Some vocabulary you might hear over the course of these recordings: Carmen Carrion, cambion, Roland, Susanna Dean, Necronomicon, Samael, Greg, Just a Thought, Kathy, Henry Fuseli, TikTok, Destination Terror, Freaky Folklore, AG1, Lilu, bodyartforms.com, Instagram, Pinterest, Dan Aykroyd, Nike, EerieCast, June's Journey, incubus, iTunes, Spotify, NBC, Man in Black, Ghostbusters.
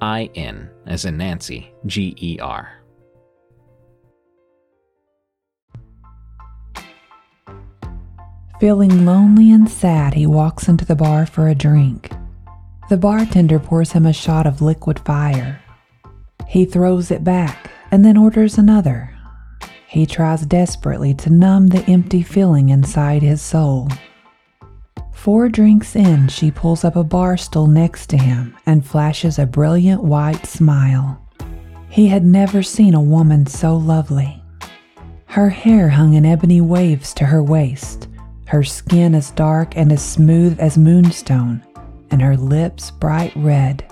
I-N as in Nancy, G-E-R. Feeling lonely and sad, he walks into the bar for a drink. The bartender pours him a shot of liquid fire. He throws it back and then orders another. He tries desperately to numb the empty feeling inside his soul. 4 drinks in, she pulls up a bar stool next to him and flashes a brilliant white smile. He had never seen a woman so lovely. Her hair hung in ebony waves to her waist, her skin as dark and as smooth as moonstone, and her lips bright red,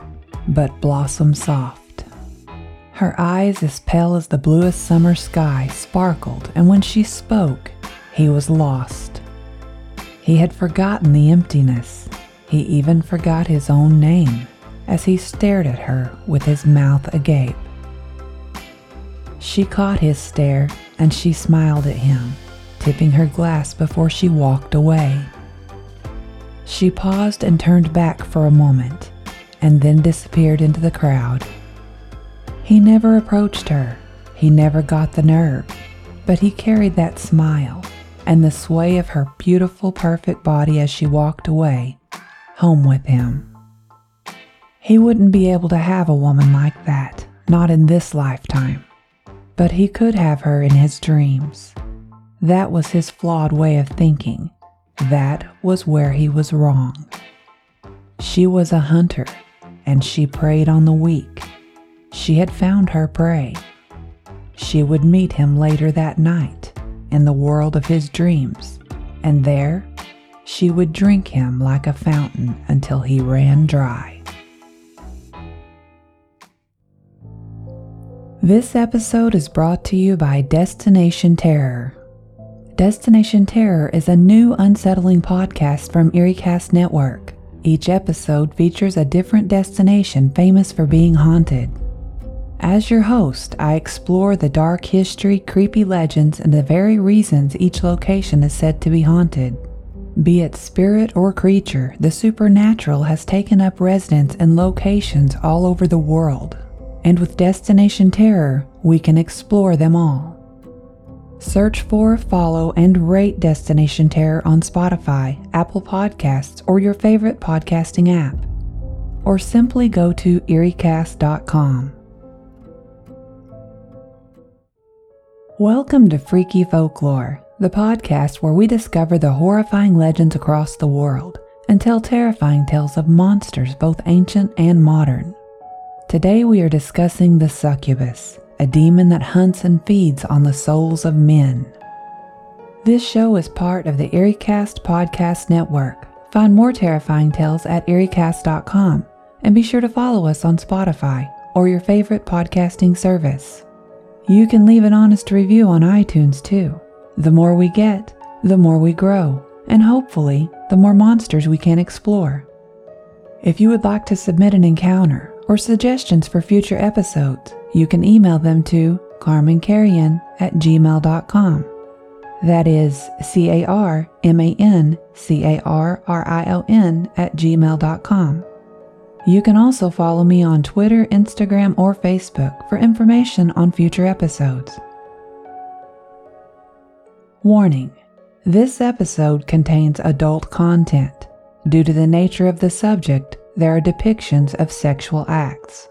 but blossom soft. Her eyes as pale as the bluest summer sky sparkled, and when she spoke, he was lost. He had forgotten the emptiness. He even forgot his own name as he stared at her with his mouth agape. She caught his stare and she smiled at him, tipping her glass before she walked away. She paused and turned back for a moment and then disappeared into the crowd. He never approached her. He never got the nerve, but he carried that smile and the sway of her beautiful, perfect body as she walked away, home with him. He wouldn't be able to have a woman like that, not in this lifetime, but he could have her in his dreams. That was his flawed way of thinking. That was where he was wrong. She was a hunter, and she preyed on the weak. She had found her prey. She would meet him later that night, in the world of his dreams, and there she would drink him like a fountain until he ran dry. This episode is brought to you by Destination Terror. Destination Terror is a new unsettling podcast from EerieCast Network. Each episode features a different destination famous for being haunted. As your host, I explore the dark history, creepy legends, and the very reasons each location is said to be haunted. Be it spirit or creature, the supernatural has taken up residence in locations all over the world. And with Destination Terror, we can explore them all. Search for, follow, and rate Destination Terror on Spotify, Apple Podcasts, or your favorite podcasting app. Or simply go to EerieCast.com. Welcome to Freaky Folklore, the podcast where we discover the horrifying legends across the world and tell terrifying tales of monsters both ancient and modern. Today we are discussing the succubus, a demon that hunts and feeds on the souls of men. This show is part of the EerieCast podcast network. Find more terrifying tales at EerieCast.com and be sure to follow us on Spotify or your favorite podcasting service. You can leave an honest review on iTunes too. The more we get, the more we grow, and hopefully, the more monsters we can explore. If you would like to submit an encounter or suggestions for future episodes, you can email them to carmencarrion@gmail.com. That is carmencarrion@gmail.com. You can also follow me on Twitter, Instagram, or Facebook for information on future episodes. Warning: this episode contains adult content. Due to the nature of the subject, there are depictions of sexual acts.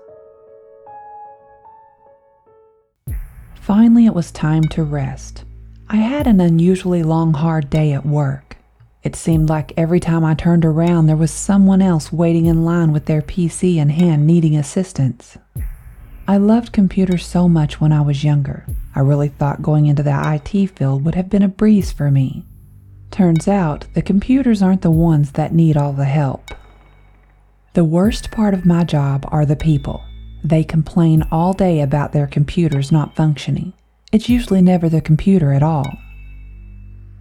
Finally, it was time to rest. I had an unusually long, hard day at work. It seemed like every time I turned around, there was someone else waiting in line with their PC in hand needing assistance. I loved computers so much when I was younger. I really thought going into the IT field would have been a breeze for me. Turns out, the computers aren't the ones that need all the help. The worst part of my job are the people. They complain all day about their computers not functioning. It's usually never the computer at all.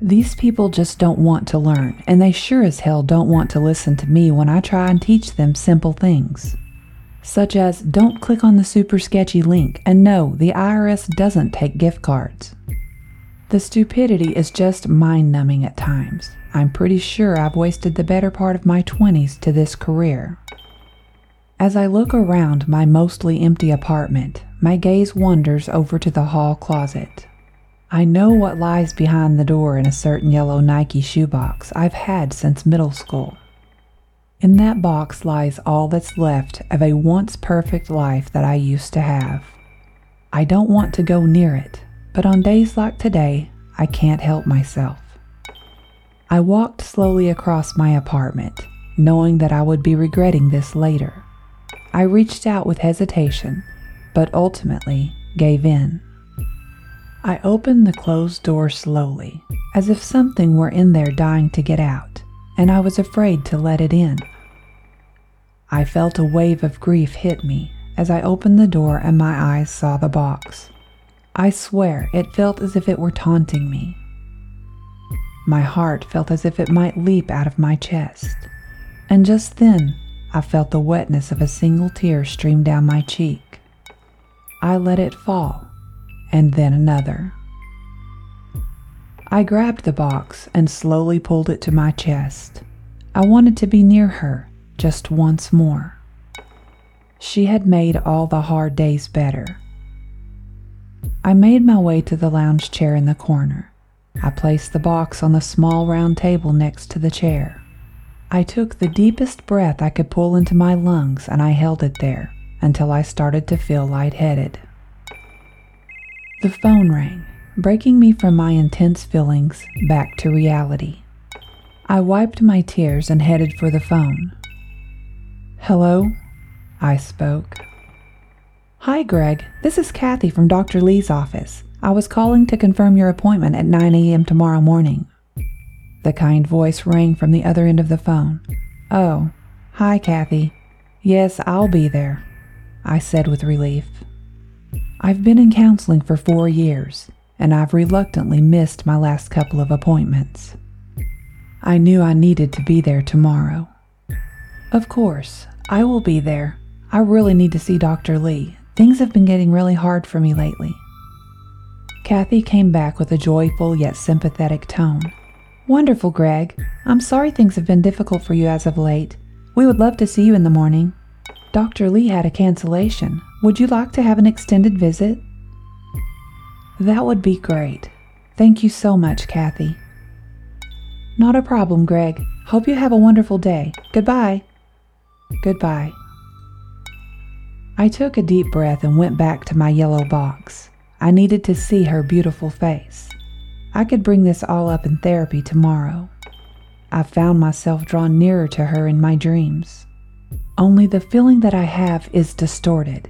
These people just don't want to learn, and they sure as hell don't want to listen to me when I try and teach them simple things, such as don't click on the super sketchy link, and no, the IRS doesn't take gift cards. The stupidity is just mind-numbing at times. I'm pretty sure I've wasted the better part of my 20s to this career. As I look around my mostly empty apartment, my gaze wanders over to the hall closet. I know what lies behind the door in a certain yellow Nike shoebox I've had since middle school. In that box lies all that's left of a once perfect life that I used to have. I don't want to go near it, but on days like today, I can't help myself. I walked slowly across my apartment, knowing that I would be regretting this later. I reached out with hesitation, but ultimately gave in. I opened the closed door slowly, as if something were in there dying to get out, and I was afraid to let it in. I felt a wave of grief hit me as I opened the door and my eyes saw the box. I swear it felt as if it were taunting me. My heart felt as if it might leap out of my chest, and just then I felt the wetness of a single tear stream down my cheek. I let it fall, and then another. I grabbed the box and slowly pulled it to my chest. I wanted to be near her just once more. She had made all the hard days better. I made my way to the lounge chair in the corner. I placed the box on the small round table next to the chair. I took the deepest breath I could pull into my lungs and I held it there until I started to feel lightheaded. The phone rang, breaking me from my intense feelings back to reality. I wiped my tears and headed for the phone. "Hello?" I spoke. "Hi, Greg. This is Kathy from Dr. Lee's office. I was calling to confirm your appointment at 9 a.m. tomorrow morning." The kind voice rang from the other end of the phone. "Oh, hi, Kathy. Yes, I'll be there," I said with relief. I've been in counseling for 4 years, and I've reluctantly missed my last couple of appointments. I knew I needed to be there tomorrow. "Of course, I will be there. I really need to see Dr. Lee. Things have been getting really hard for me lately." Kathy came back with a joyful yet sympathetic tone. "Wonderful, Greg. I'm sorry things have been difficult for you as of late. We would love to see you in the morning. Dr. Lee had a cancellation. Would you like to have an extended visit?" "That would be great. Thank you so much, Kathy." "Not a problem, Greg. Hope you have a wonderful day. Goodbye." "Goodbye." I took a deep breath and went back to my yellow box. I needed to see her beautiful face. I could bring this all up in therapy tomorrow. I found myself drawn nearer to her in my dreams. Only the feeling that I have is distorted.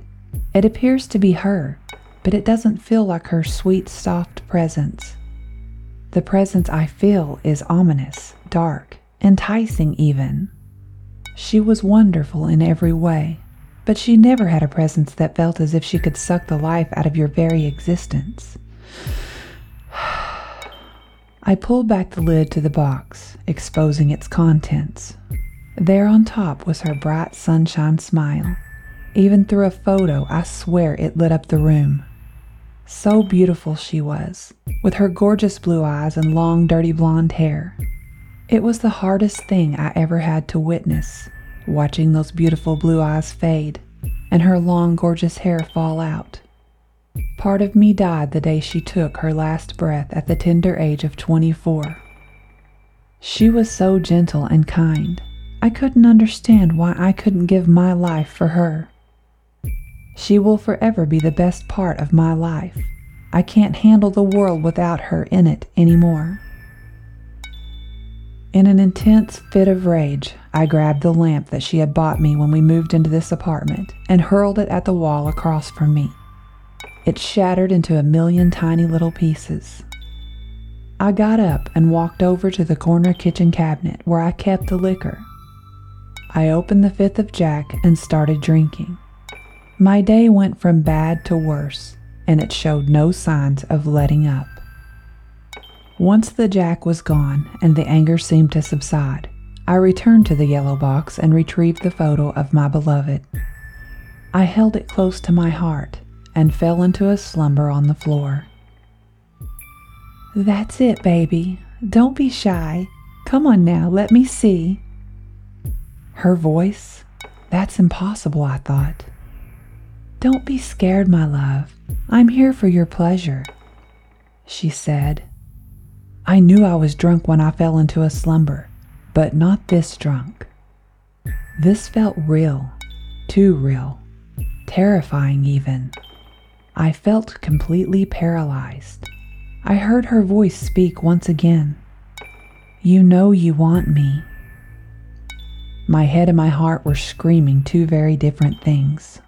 It appears to be her, but it doesn't feel like her sweet, soft presence. The presence I feel is ominous, dark, enticing even. She was wonderful in every way, but she never had a presence that felt as if she could suck the life out of your very existence. I pulled back the lid to the box, exposing its contents. There on top was her bright sunshine smile. Even through a photo, I swear it lit up the room. So beautiful she was, with her gorgeous blue eyes and long, dirty blonde hair. It was the hardest thing I ever had to witness, watching those beautiful blue eyes fade and her long, gorgeous hair fall out. Part of me died the day she took her last breath at the tender age of 24. She was so gentle and kind. I couldn't understand why I couldn't give my life for her. She will forever be the best part of my life. I can't handle the world without her in it anymore. In an intense fit of rage, I grabbed the lamp that she had bought me when we moved into this apartment and hurled it at the wall across from me. It shattered into a million tiny little pieces. I got up and walked over to the corner kitchen cabinet where I kept the liquor. I opened the fifth of Jack and started drinking. My day went from bad to worse, and it showed no signs of letting up. Once the Jack was gone and the anger seemed to subside, I returned to the yellow box and retrieved the photo of my beloved. I held it close to my heart and fell into a slumber on the floor. "That's it, baby. Don't be shy. Come on now, let me see." Her voice? That's impossible, I thought. "Don't be scared, my love. I'm here for your pleasure," she said. I knew I was drunk when I fell into a slumber, but not this drunk. This felt real, too real, terrifying even. I felt completely paralyzed. I heard her voice speak once again. "You know you want me." My head and my heart were screaming two very different things.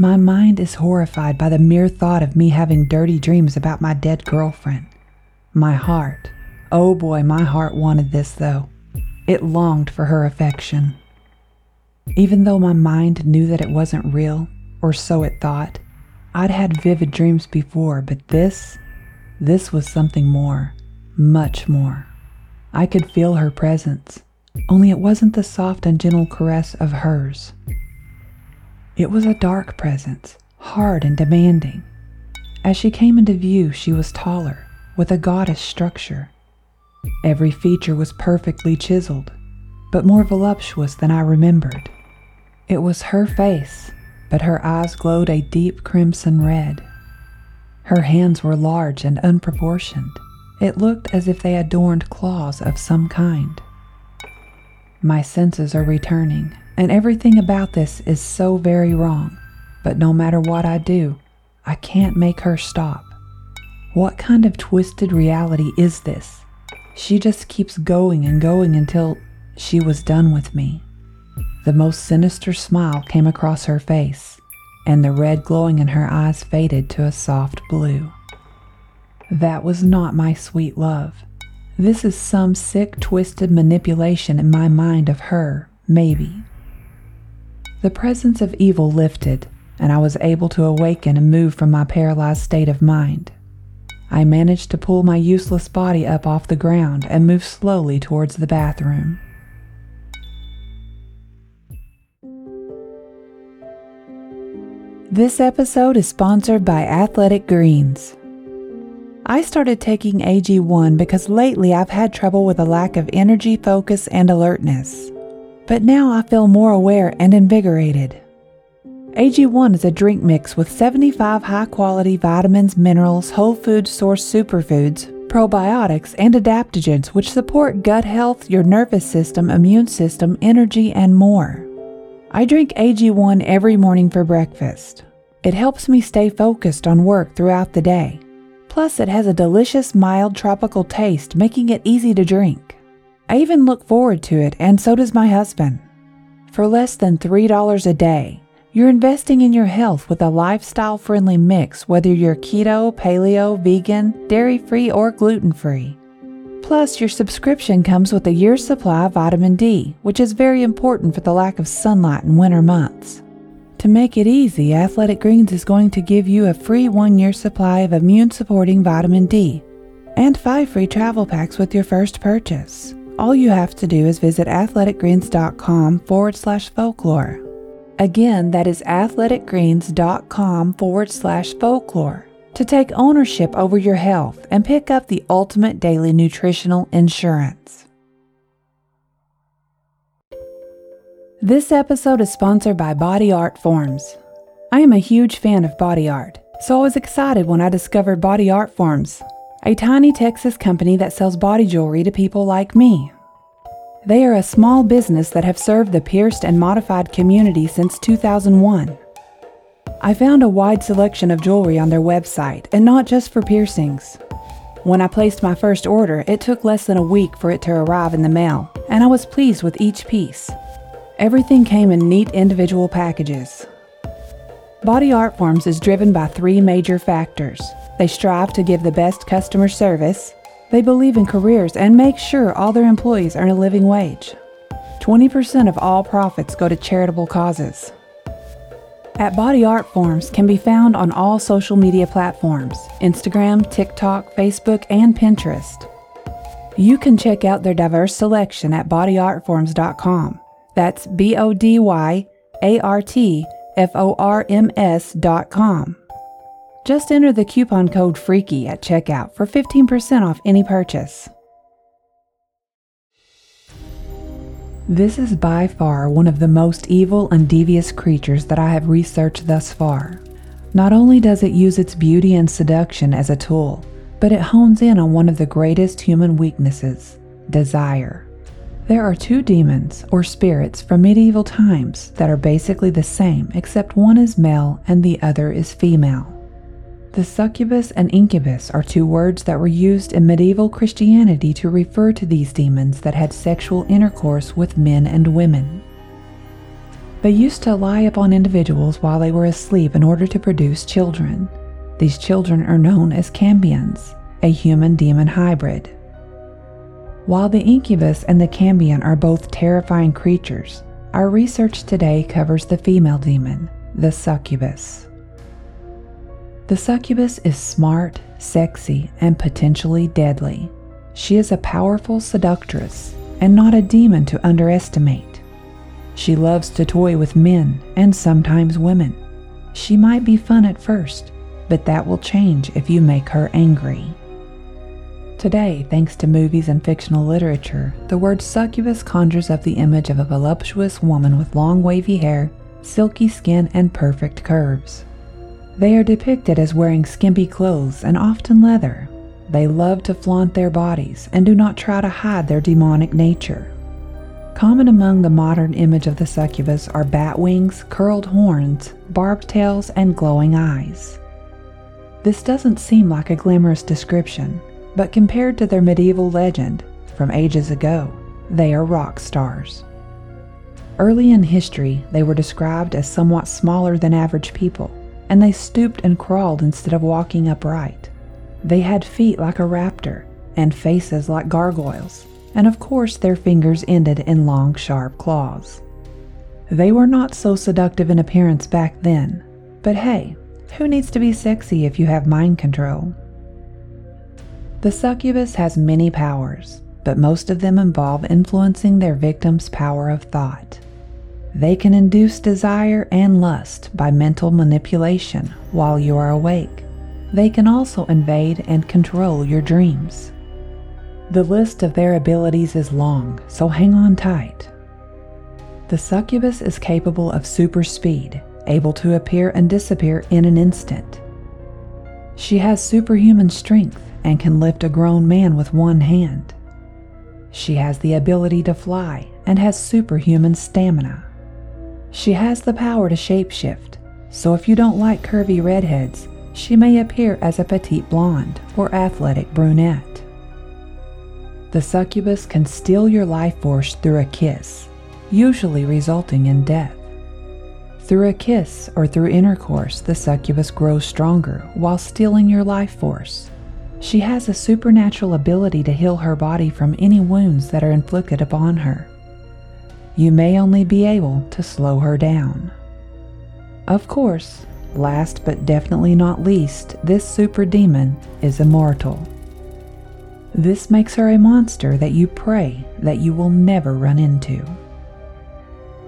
My mind is horrified by the mere thought of me having dirty dreams about my dead girlfriend. My heart, oh boy, my heart wanted this though. It longed for her affection. Even though my mind knew that it wasn't real, or so it thought, I'd had vivid dreams before, but this was something more, much more. I could feel her presence, only it wasn't the soft and gentle caress of hers. It was a dark presence, hard and demanding. As she came into view, she was taller, with a goddess structure. Every feature was perfectly chiseled, but more voluptuous than I remembered. It was her face, but her eyes glowed a deep crimson red. Her hands were large and unproportioned. It looked as if they adorned claws of some kind. My senses are returning, and everything about this is so very wrong, but no matter what I do, I can't make her stop. What kind of twisted reality is this? She just keeps going and going until she was done with me. The most sinister smile came across her face, and the red glowing in her eyes faded to a soft blue. That was not my sweet love. This is some sick, twisted manipulation in my mind of her, maybe. The presence of evil lifted, and I was able to awaken and move from my paralyzed state of mind. I managed to pull my useless body up off the ground and move slowly towards the bathroom. This episode is sponsored by Athletic Greens. I started taking AG1 because lately I've had trouble with a lack of energy, focus, and alertness. But now I feel more aware and invigorated. AG1 is a drink mix with 75 high-quality vitamins, minerals, whole food source superfoods, probiotics, and adaptogens which support gut health, your nervous system, immune system, energy, and more. I drink AG1 every morning for breakfast. It helps me stay focused on work throughout the day. Plus, it has a delicious, mild, tropical taste, making it easy to drink. I even look forward to it, and so does my husband. For less than $3 a day, You're investing in your health with a lifestyle-friendly mix, whether you're keto, paleo, vegan, dairy-free, or gluten-free. Plus, your subscription comes with a year's supply of vitamin D, which is very important for the lack of sunlight in winter months. To make it easy, Athletic Greens is going to give you a free one-year supply of immune-supporting vitamin D and 5 free travel packs with your first purchase. All you have to do is visit athleticgreens.com/folklore. Again, that is athleticgreens.com/folklore. to take ownership over your health and pick up the ultimate daily nutritional insurance. This episode is sponsored by Body Art Forms. I am a huge fan of body art, so I was excited when I discovered Body Art Forms, a tiny Texas company that sells body jewelry to people like me. They are a small business that have served the pierced and modified community since 2001. I found a wide selection of jewelry on their website, and not just for piercings. When I placed my first order, it took less than a week for it to arrive in the mail, and I was pleased with each piece. Everything came in neat individual packages. Body Art Forms is driven by 3 major factors. They strive to give the best customer service, they believe in careers, and make sure all their employees earn a living wage. 20% of all profits go to charitable causes. At Body Art Forms can be found on all social media platforms, Instagram, TikTok, Facebook, and Pinterest. You can check out their diverse selection at bodyartforms.com. That's BODYARTFORMS.com. Just enter the coupon code FREAKY at checkout for 15% off any purchase. This is by far one of the most evil and devious creatures that I have researched thus far. Not only does it use its beauty and seduction as a tool, but it hones in on one of the greatest human weaknesses, desire. There are 2 demons, or spirits, from medieval times that are basically the same, except one is male and the other is female. The succubus and incubus are 2 words that were used in medieval Christianity to refer to these demons that had sexual intercourse with men and women. They used to lie upon individuals while they were asleep in order to produce children. These children are known as cambions, a human-demon hybrid. While the incubus and the cambion are both terrifying creatures, our research today covers the female demon, the succubus. The succubus is smart, sexy, and potentially deadly. She is a powerful seductress and not a demon to underestimate. She loves to toy with men and sometimes women. She might be fun at first, but that will change if you make her angry. Today, thanks to movies and fictional literature, the word succubus conjures up the image of a voluptuous woman with long wavy hair, silky skin, and perfect curves. They are depicted as wearing skimpy clothes and often leather. They love to flaunt their bodies and do not try to hide their demonic nature. Common among the modern image of the succubus are bat wings, curled horns, barbed tails, and glowing eyes. This doesn't seem like a glamorous description, but compared to their medieval legend from ages ago, they are rock stars. Early in history, they were described as somewhat smaller than average people, and they stooped and crawled instead of walking upright. They had feet like a raptor, and faces like gargoyles, and of course their fingers ended in long, sharp claws. They were not so seductive in appearance back then, but hey, who needs to be sexy if you have mind control? The succubus has many powers, but most of them involve influencing their victim's power of thought. They can induce desire and lust by mental manipulation while you are awake. They can also invade and control your dreams. The list of their abilities is long, so hang on tight. The succubus is capable of super speed, able to appear and disappear in an instant. She has superhuman strength and can lift a grown man with one hand. She has the ability to fly and has superhuman stamina. She has the power to shapeshift, so if you don't like curvy redheads, she may appear as a petite blonde or athletic brunette. The succubus can steal your life force through a kiss, usually resulting in death. Through a kiss or through intercourse, the succubus grows stronger while stealing your life force. She has a supernatural ability to heal her body from any wounds that are inflicted upon her. You may only be able to slow her down. Of course, last but definitely not least, this super demon is immortal. This makes her a monster that you pray that you will never run into.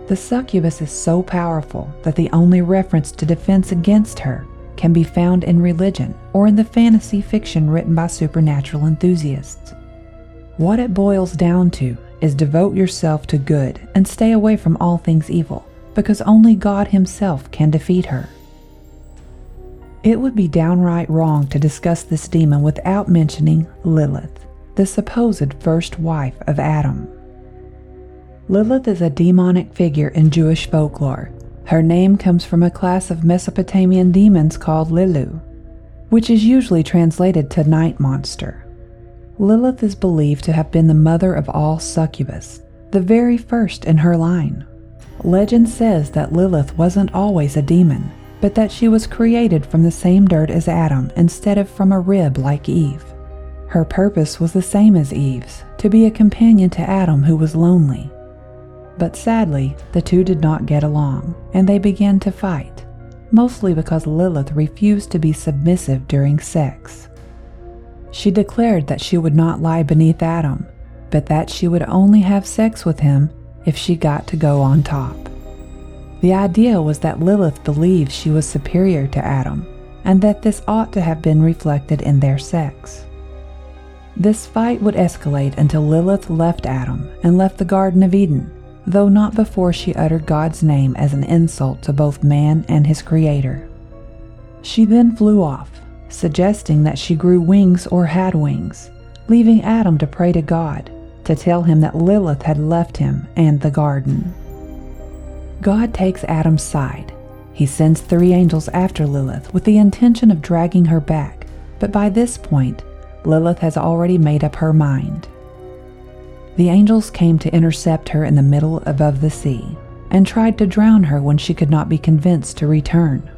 The succubus is so powerful that the only reference to defense against her can be found in religion or in the fantasy fiction written by supernatural enthusiasts. What it boils down to is devote yourself to good and stay away from all things evil, because only God Himself can defeat her. It would be downright wrong to discuss this demon without mentioning Lilith, the supposed first wife of Adam. Lilith is a demonic figure in Jewish folklore. Her name comes from a class of Mesopotamian demons called Lilu, which is usually translated to night monster. Lilith is believed to have been the mother of all succubus, the very first in her line. Legend says that Lilith wasn't always a demon, but that she was created from the same dirt as Adam instead of from a rib like Eve. Her purpose was the same as Eve's, to be a companion to Adam who was lonely. But sadly, the two did not get along, and they began to fight, mostly because Lilith refused to be submissive during sex. She declared that she would not lie beneath Adam, but that she would only have sex with him if she got to go on top. The idea was that Lilith believed she was superior to Adam, and that this ought to have been reflected in their sex. This fight would escalate until Lilith left Adam and left the Garden of Eden, though not before she uttered God's name as an insult to both man and his creator. She then flew off, suggesting that she grew wings or had wings, leaving Adam to pray to God, to tell him that Lilith had left him and the garden. God takes Adam's side. He sends 3 angels after Lilith with the intention of dragging her back, but by this point, Lilith has already made up her mind. The angels came to intercept her in the middle above the sea and tried to drown her when she could not be convinced to return.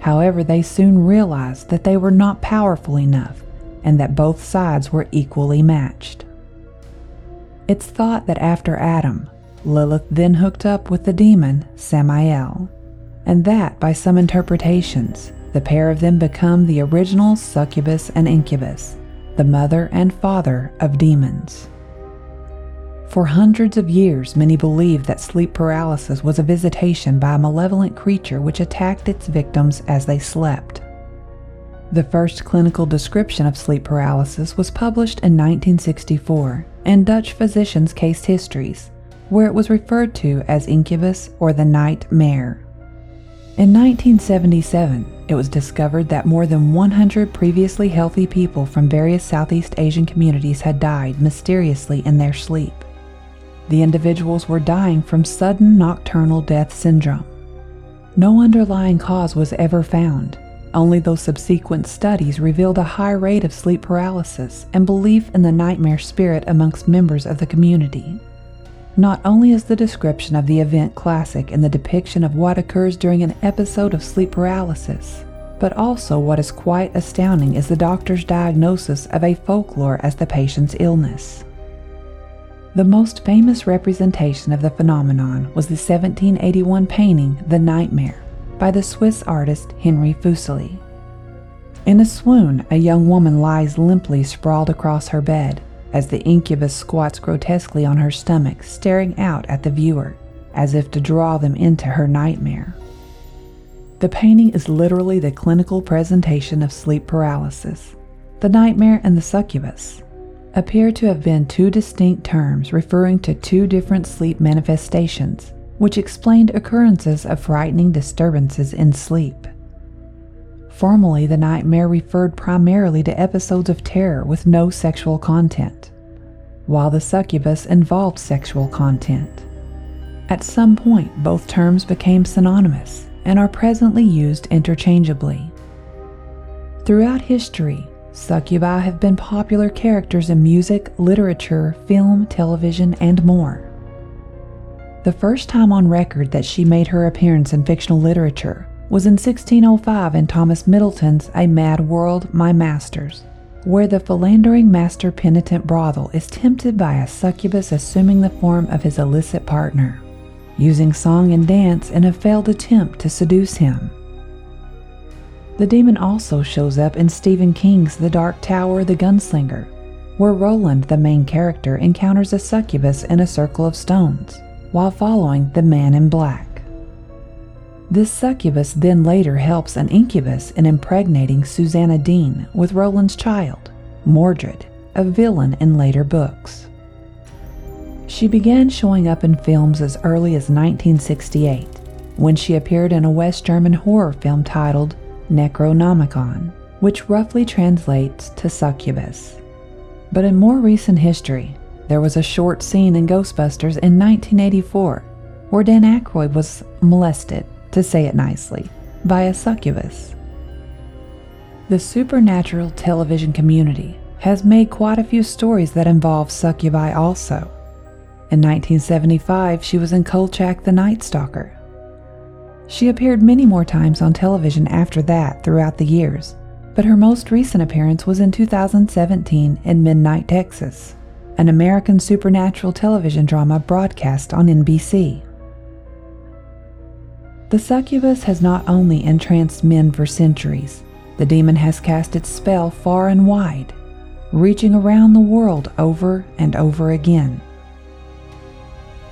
However, they soon realized that they were not powerful enough and that both sides were equally matched. It's thought that after Adam, Lilith then hooked up with the demon Samael, and that by some interpretations, the pair of them become the original succubus and incubus, the mother and father of demons. For hundreds of years, many believed that sleep paralysis was a visitation by a malevolent creature which attacked its victims as they slept. The first clinical description of sleep paralysis was published in 1964 in Dutch physicians' case histories, where it was referred to as incubus or the night mare. In 1977, it was discovered that more than 100 previously healthy people from various Southeast Asian communities had died mysteriously in their sleep. The individuals were dying from sudden nocturnal death syndrome. No underlying cause was ever found, only those subsequent studies revealed a high rate of sleep paralysis and belief in the nightmare spirit amongst members of the community. Not only is the description of the event classic in the depiction of what occurs during an episode of sleep paralysis, but also what is quite astounding is the doctor's diagnosis of a folklore as the patient's illness. The most famous representation of the phenomenon was the 1781 painting, The Nightmare, by the Swiss artist Henry Fuseli. In a swoon, a young woman lies limply sprawled across her bed, as the incubus squats grotesquely on her stomach, staring out at the viewer, as if to draw them into her nightmare. The painting is literally the clinical presentation of sleep paralysis. The nightmare and the succubus appear to have been 2 distinct terms referring to 2 different sleep manifestations, which explained occurrences of frightening disturbances in sleep. Formerly, the nightmare referred primarily to episodes of terror with no sexual content, while the succubus involved sexual content. At some point, both terms became synonymous and are presently used interchangeably. Throughout history, succubi have been popular characters in music, literature, film, television, and more. The first time on record that she made her appearance in fictional literature was in 1605 in Thomas Middleton's A Mad World, My Masters, where the philandering master penitent brothel is tempted by a succubus assuming the form of his illicit partner, using song and dance in a failed attempt to seduce him. The demon also shows up in Stephen King's The Dark Tower, The Gunslinger, where Roland, the main character, encounters a succubus in a circle of stones while following the Man in Black. This succubus then later helps an incubus in impregnating Susanna Dean with Roland's child, Mordred, a villain in later books. She began showing up in films as early as 1968, when she appeared in a West German horror film titled Necronomicon, which roughly translates to succubus. But in more recent history, there was a short scene in Ghostbusters in 1984 where Dan Aykroyd was molested, to say it nicely, by a succubus. The supernatural television community has made quite a few stories that involve succubi also. In 1975, she was in Kolchak the Night Stalker. She appeared many more times on television after that throughout the years, but her most recent appearance was in 2017 in Midnight, Texas, an American supernatural television drama broadcast on NBC. The succubus has not only entranced men for centuries, the demon has cast its spell far and wide, reaching around the world over and over again.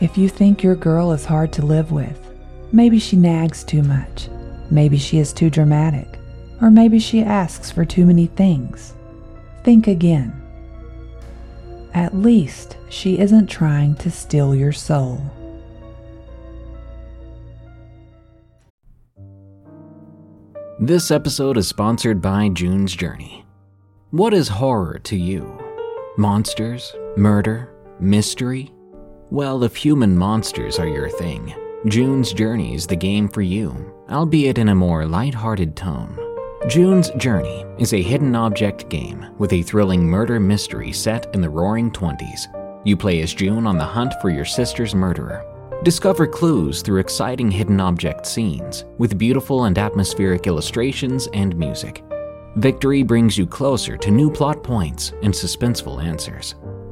If you think your girl is hard to live with, maybe she nags too much, maybe she is too dramatic, or maybe she asks for too many things, think again. At least she isn't trying to steal your soul. This episode is sponsored by June's Journey. What is horror to you? Monsters? Murder? Mystery? Well, if human monsters are your thing, June's Journey is the game for you, albeit in a more lighthearted tone. June's Journey is a hidden object game with a thrilling murder mystery set in the roaring 20s. You play as June on the hunt for your sister's murderer. Discover clues through exciting hidden object scenes with beautiful and atmospheric illustrations and music. Victory brings you closer to new plot points and suspenseful answers.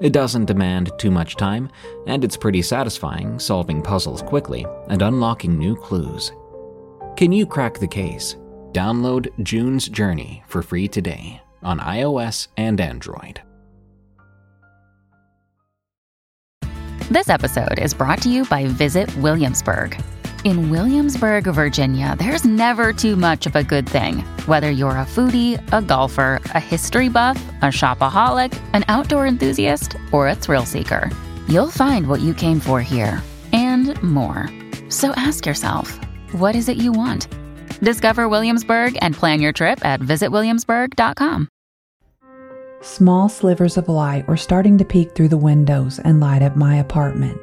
It doesn't demand too much time, and it's pretty satisfying solving puzzles quickly and unlocking new clues. Can you crack the case? Download June's Journey for free today on iOS and Android. This episode is brought to you by Visit Williamsburg. In Williamsburg, Virginia, there's never too much of a good thing. Whether you're a foodie, a golfer, a history buff, a shopaholic, an outdoor enthusiast, or a thrill seeker, you'll find what you came for here and more. So ask yourself, what is it you want? Discover Williamsburg and plan your trip at visitwilliamsburg.com. Small slivers of light were starting to peek through the windows and light up my apartment.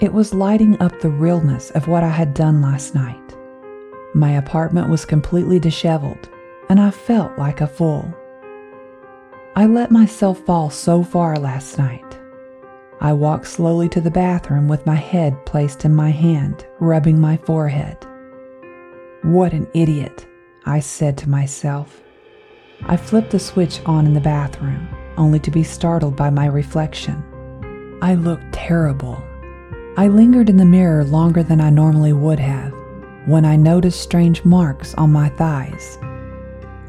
It was lighting up the realness of what I had done last night. My apartment was completely disheveled, and I felt like a fool. I let myself fall so far last night. I walked slowly to the bathroom with my head placed in my hand, rubbing my forehead. "What an idiot," I said to myself. I flipped the switch on in the bathroom, only to be startled by my reflection. I looked terrible. I lingered in the mirror longer than I normally would have, when I noticed strange marks on my thighs.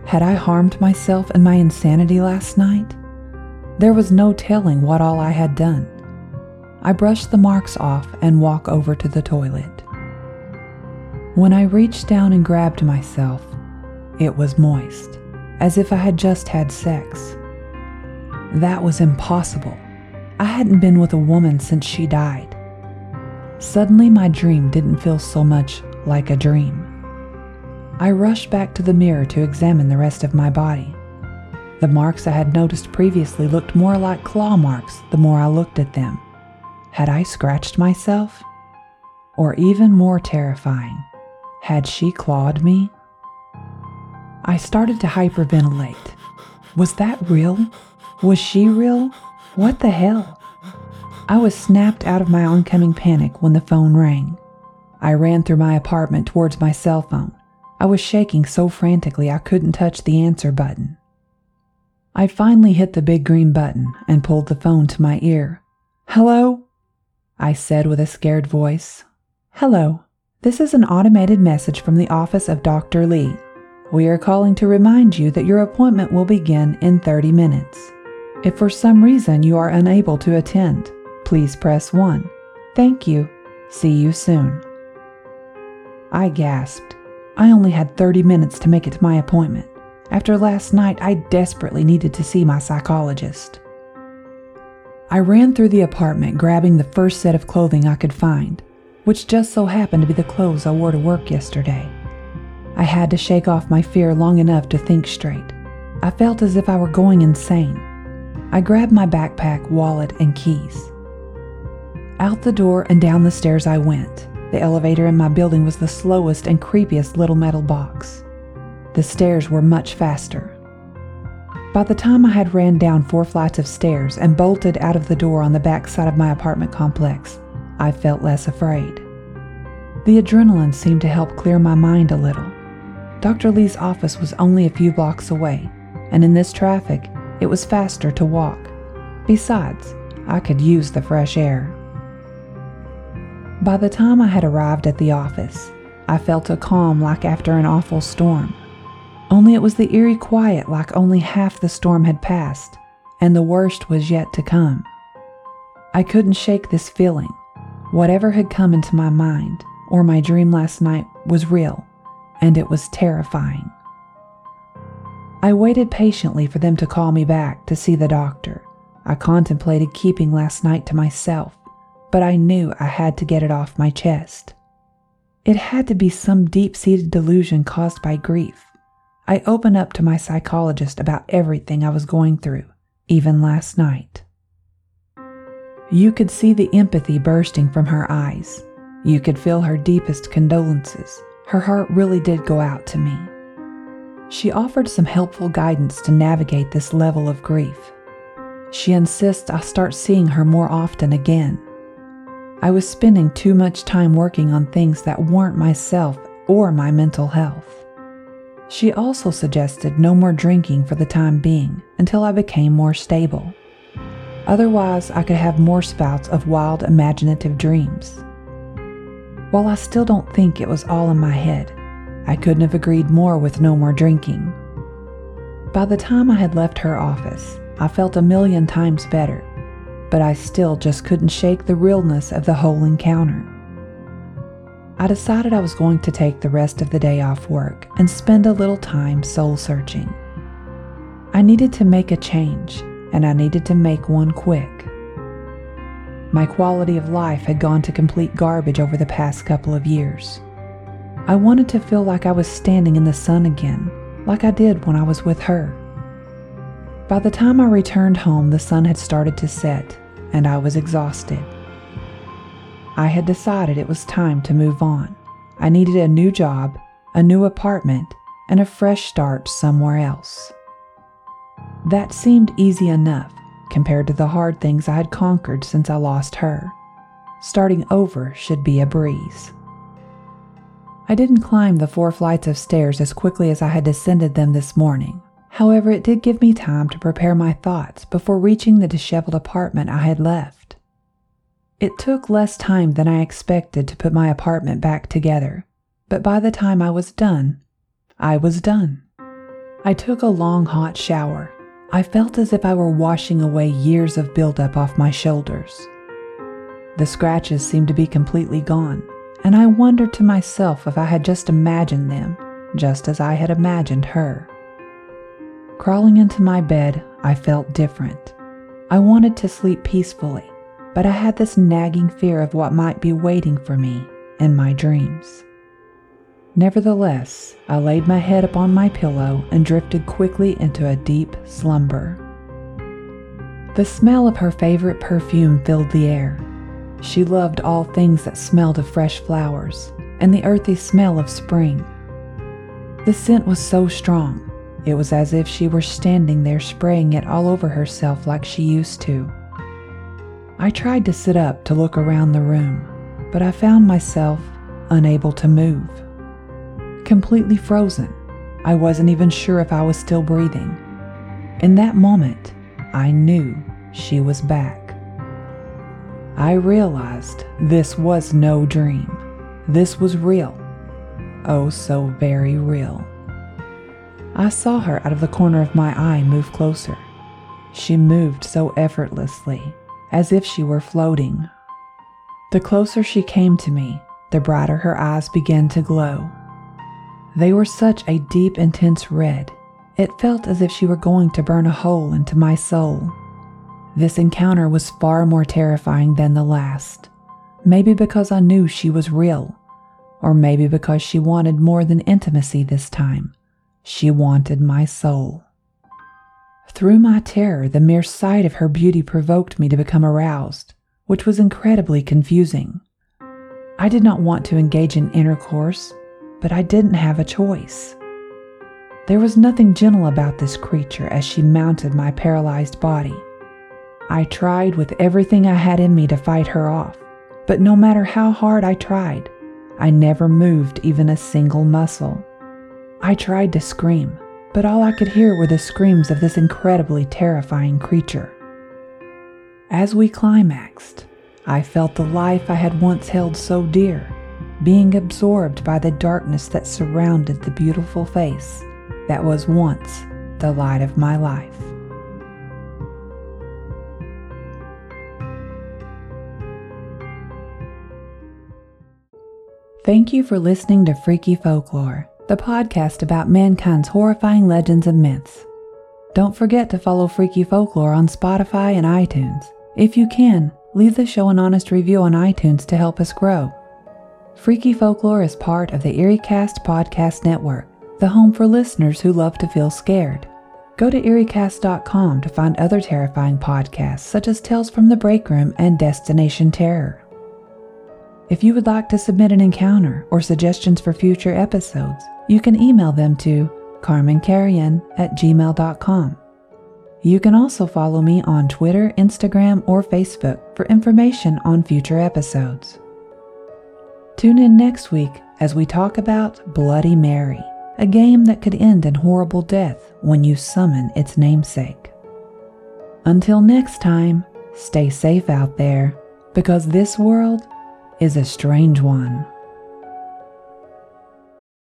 Had I harmed myself in my insanity last night? There was no telling what all I had done. I brushed the marks off and walked over to the toilet. When I reached down and grabbed myself, it was moist, as if I had just had sex. That was impossible. I hadn't been with a woman since she died. Suddenly, my dream didn't feel so much like a dream. I rushed back to the mirror to examine the rest of my body. The marks I had noticed previously looked more like claw marks the more I looked at them. Had I scratched myself? Or even more terrifying, had she clawed me? I started to hyperventilate. Was that real? Was she real? What the hell? I was snapped out of my oncoming panic when the phone rang. I ran through my apartment towards my cell phone. I was shaking so frantically I couldn't touch the answer button. I finally hit the big green button and pulled the phone to my ear. "Hello?" I said with a scared voice. "Hello. This is an automated message from the office of Dr. Lee. We are calling to remind you that your appointment will begin in 30 minutes. If for some reason you are unable to attend, please press 1. Thank you. See you soon." I gasped. I only had 30 minutes to make it to my appointment. After last night, I desperately needed to see my psychologist. I ran through the apartment, grabbing the first set of clothing I could find, which just so happened to be the clothes I wore to work yesterday. I had to shake off my fear long enough to think straight. I felt as if I were going insane. I grabbed my backpack, wallet, and keys. Out the door and down the stairs I went. The elevator in my building was the slowest and creepiest little metal box. The stairs were much faster. By the time I had ran down 4 flights of stairs and bolted out of the door on the back side of my apartment complex, I felt less afraid. The adrenaline seemed to help clear my mind a little. Dr. Lee's office was only a few blocks away, and in this traffic, it was faster to walk. Besides, I could use the fresh air. By the time I had arrived at the office, I felt a calm like after an awful storm. Only it was the eerie quiet like only half the storm had passed, and the worst was yet to come. I couldn't shake this feeling. Whatever had come into my mind or my dream last night was real, and it was terrifying. I waited patiently for them to call me back to see the doctor. I contemplated keeping last night to myself, but I knew I had to get it off my chest. It had to be some deep-seated delusion caused by grief. I opened up to my psychologist about everything I was going through, even last night. You could see the empathy bursting from her eyes. You could feel her deepest condolences. Her heart really did go out to me. She offered some helpful guidance to navigate this level of grief. She insists I start seeing her more often again. I was spending too much time working on things that weren't myself or my mental health. She also suggested no more drinking for the time being until I became more stable. Otherwise, I could have more spouts of wild, imaginative dreams. While I still don't think it was all in my head, I couldn't have agreed more with no more drinking. By the time I had left her office, I felt a million times better, but I still just couldn't shake the realness of the whole encounter. I decided I was going to take the rest of the day off work and spend a little time soul-searching. I needed to make a change, and I needed to make one quick. My quality of life had gone to complete garbage over the past couple of years. I wanted to feel like I was standing in the sun again, like I did when I was with her. By the time I returned home, the sun had started to set, and I was exhausted. I had decided it was time to move on. I needed a new job, a new apartment, and a fresh start somewhere else. That seemed easy enough compared to the hard things I had conquered since I lost her. Starting over should be a breeze. I didn't climb the 4 flights of stairs as quickly as I had descended them this morning. However, it did give me time to prepare my thoughts before reaching the disheveled apartment I had left. It took less time than I expected to put my apartment back together, but by the time I was done, I was done. I took a long hot shower. I felt as if I were washing away years of buildup off my shoulders. The scratches seemed to be completely gone, and I wondered to myself if I had just imagined them, just as I had imagined her. Crawling into my bed, I felt different. I wanted to sleep peacefully, but I had this nagging fear of what might be waiting for me in my dreams. Nevertheless, I laid my head upon my pillow and drifted quickly into a deep slumber. The smell of her favorite perfume filled the air. She loved all things that smelled of fresh flowers and the earthy smell of spring. The scent was so strong, it was as if she were standing there spraying it all over herself like she used to. I tried to sit up to look around the room, but I found myself unable to move. Completely frozen, I wasn't even sure if I was still breathing. In that moment, I knew she was back. I realized this was no dream. This was real. Oh, so very real. I saw her out of the corner of my eye move closer. She moved so effortlessly, as if she were floating. The closer she came to me, the brighter her eyes began to glow. They were such a deep, intense red. It felt as if she were going to burn a hole into my soul. This encounter was far more terrifying than the last. Maybe because I knew she was real, or maybe because she wanted more than intimacy this time. She wanted my soul. Through my terror, the mere sight of her beauty provoked me to become aroused, which was incredibly confusing. I did not want to engage in intercourse, but I didn't have a choice. There was nothing gentle about this creature as she mounted my paralyzed body. I tried with everything I had in me to fight her off, but no matter how hard I tried, I never moved even a single muscle. I tried to scream, but all I could hear were the screams of this incredibly terrifying creature. As we climaxed, I felt the life I had once held so dear, being absorbed by the darkness that surrounded the beautiful face that was once the light of my life. Thank you for listening to Freaky Folklore, the podcast about mankind's horrifying legends and myths. Don't forget to follow Freaky Folklore on Spotify and iTunes. If you can, leave the show an honest review on iTunes to help us grow. Freaky Folklore is part of the EerieCast podcast network, the home for listeners who love to feel scared. Go to EerieCast.com to find other terrifying podcasts such as Tales from the Break Room and Destination Terror. If you would like to submit an encounter or suggestions for future episodes, you can email them to carmencarrion@gmail.com. You can also follow me on Twitter, Instagram, or Facebook for information on future episodes. Tune in next week as we talk about Bloody Mary, a game that could end in horrible death when you summon its namesake. Until next time, stay safe out there, because this world is a strange one.